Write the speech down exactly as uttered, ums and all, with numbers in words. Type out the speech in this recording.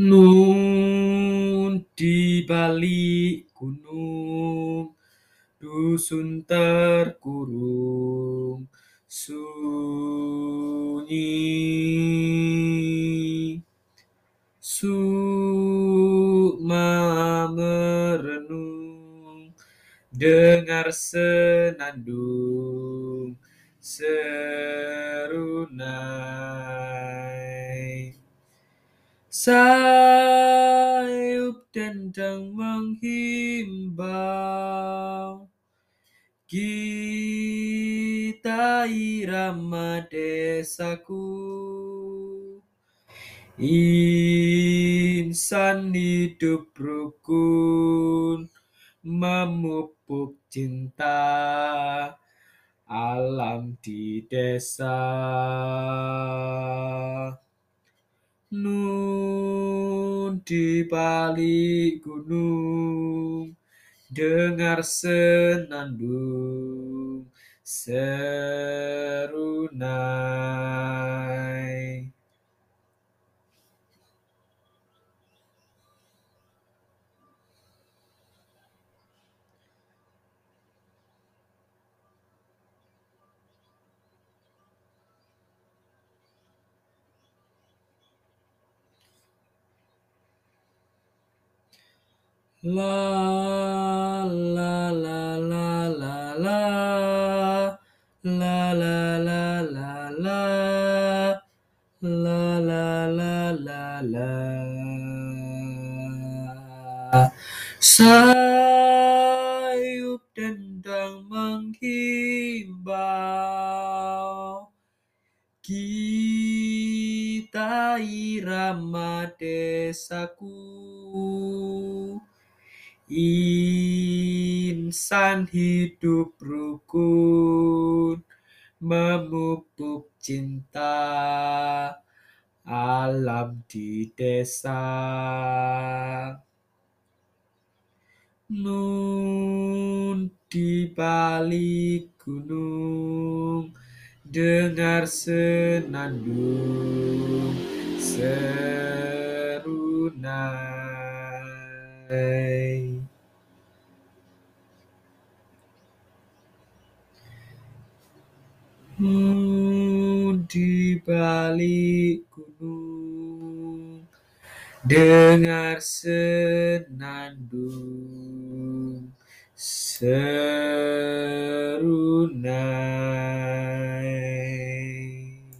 Nun di balik gunung, dusun terkurung sunyi. Sukma merenung, dengar senandung serunai. Sayup dendang menghimbau, kita irama desaku. Insan hidup rukun, memupuk cinta alam di desa. Nun di balik gunung, dengar senandung serunai. La la la la la la la la la la la la la la la la. Sayup dendang menghimbau, kita irama desaku. Insan hidup rukun, memupuk cinta alam di desa. Nun di balik gunung, dengar senandung serunai. Nun di balik gunung, dengar senandung serunai.